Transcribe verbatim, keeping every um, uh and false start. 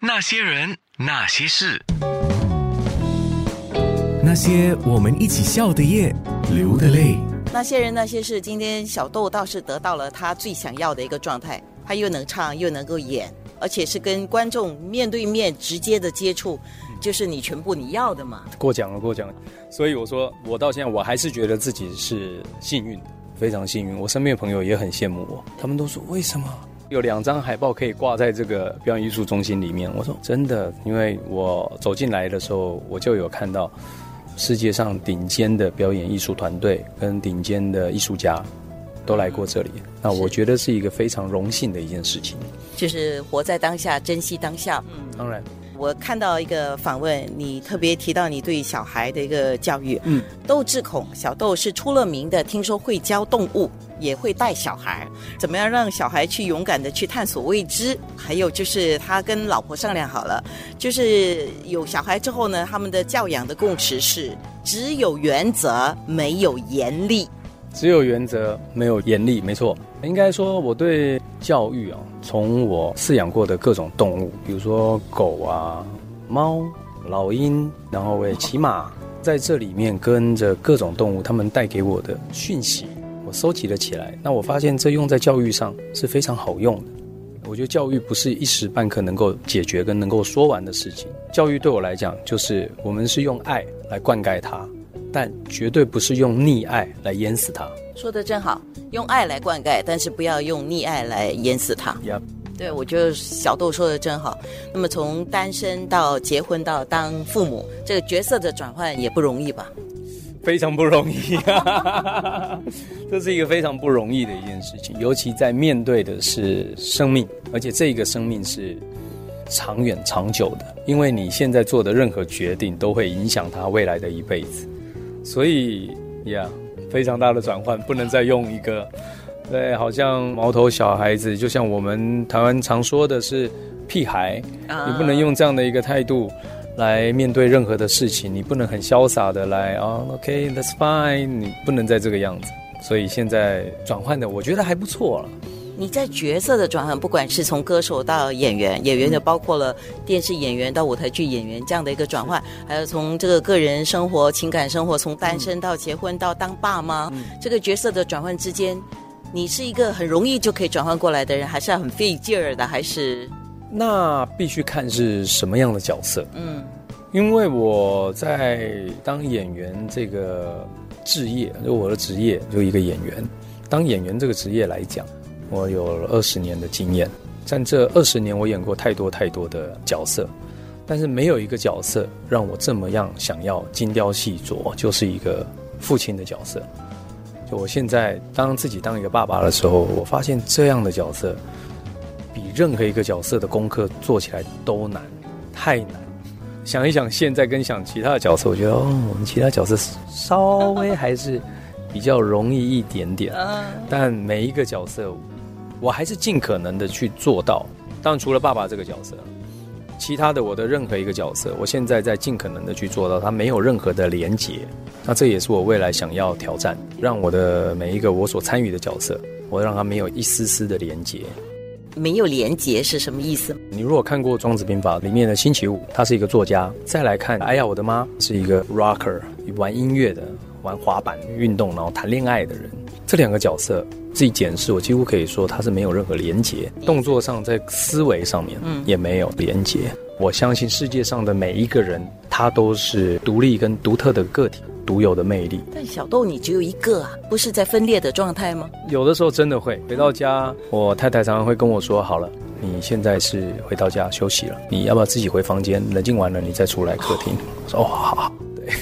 那些人，那些事，那些我们一起笑的夜，流的泪。那些人，那些事，今天小豆倒是得到了他最想要的一个状态，他又能唱，又能够演，而且是跟观众面对面直接的接触，就是你全部你要的嘛。过奖了，过奖了。所以我说，我到现在我还是觉得自己是幸运的，非常幸运。我身边的朋友也很羡慕我，他们都说为什么有两张海报可以挂在这个表演艺术中心里面。我说真的，因为我走进来的时候，我就有看到世界上顶尖的表演艺术团队跟顶尖的艺术家都来过这里，那我觉得是一个非常荣幸的一件事情，就是活在当下，珍惜当下。嗯，当然我看到一个访问，你特别提到你对小孩的一个教育。嗯，窦智孔小窦是出了名的，听说会教动物，也会带小孩，怎么样让小孩去勇敢的去探索未知。还有就是他跟老婆商量好了，就是有小孩之后呢，他们的教养的共识是只有原则没有严厉。只有原则没有严厉，没错。应该说我对教育啊，从我饲养过的各种动物，比如说狗啊、猫、老鹰，然后我也骑马，在这里面跟着各种动物他们带给我的讯息，我收集了起来。那我发现这用在教育上是非常好用的。我觉得教育不是一时半刻能够解决跟能够说完的事情，教育对我来讲就是我们是用爱来灌溉它，但绝对不是用溺爱来淹死它。说得真好，用爱来灌溉，但是不要用溺爱来淹死它。 yep. 对，我觉得小豆说得真好。那么从单身到结婚到当父母，这个角色的转换也不容易吧？非常不容易啊这是一个非常不容易的一件事情，尤其在面对的是生命，而且这个生命是长远长久的，因为你现在做的任何决定都会影响它未来的一辈子。所以呀、yeah, 非常大的转换，不能再用一个对好像毛头小孩子，就像我们台湾常说的是屁孩、uh. 你不能用这样的一个态度来面对任何的事情，你不能很潇洒的来啊、oh, OK that's fine， 你不能再这个样子。所以现在转换的我觉得还不错了。你在角色的转换，不管是从歌手到演员，演员就包括了电视演员到舞台剧演员这样的一个转换，还有从这个个人生活、情感生活，从单身到结婚到当爸妈、嗯、这个角色的转换之间，你是一个很容易就可以转换过来的人，还是很费劲儿的？还是那必须看是什么样的角色。嗯，因为我在当演员这个职业，就我的职业就一个演员，当演员这个职业来讲，我有二十年的经验，但这二十年我演过太多太多的角色，但是没有一个角色让我这么样想要精雕细琢，就是一个父亲的角色。就我现在当自己当一个爸爸的时候，我发现这样的角色比任何一个角色的功课做起来都难，太难。想一想现在跟想其他的角色，我觉得、哦、我们其他角色稍微还是比较容易一点点，但每一个角色我还是尽可能的去做到。当然除了爸爸这个角色，其他的我的任何一个角色，我现在在尽可能的去做到它没有任何的连结。那这也是我未来想要挑战，让我的每一个我所参与的角色，我让它没有一丝丝的连结。没有连结是什么意思？你如果看过庄子兵法里面的星期五，他是一个作家，再来看哎呀我的妈，是一个 rocker 玩音乐的，玩滑板运动，然后谈恋爱的人。这两个角色自己检视，我几乎可以说它是没有任何连结，动作上在思维上面也没有连结、嗯、我相信世界上的每一个人他都是独立跟独特的个体，独有的魅力。但小豆你只有一个啊，不是在分裂的状态吗？有的时候真的会回到家，我太太常常会跟我说，好了，你现在是回到家休息了，你要不要自己回房间冷静完了你再出来客厅、哦、我说哦好好对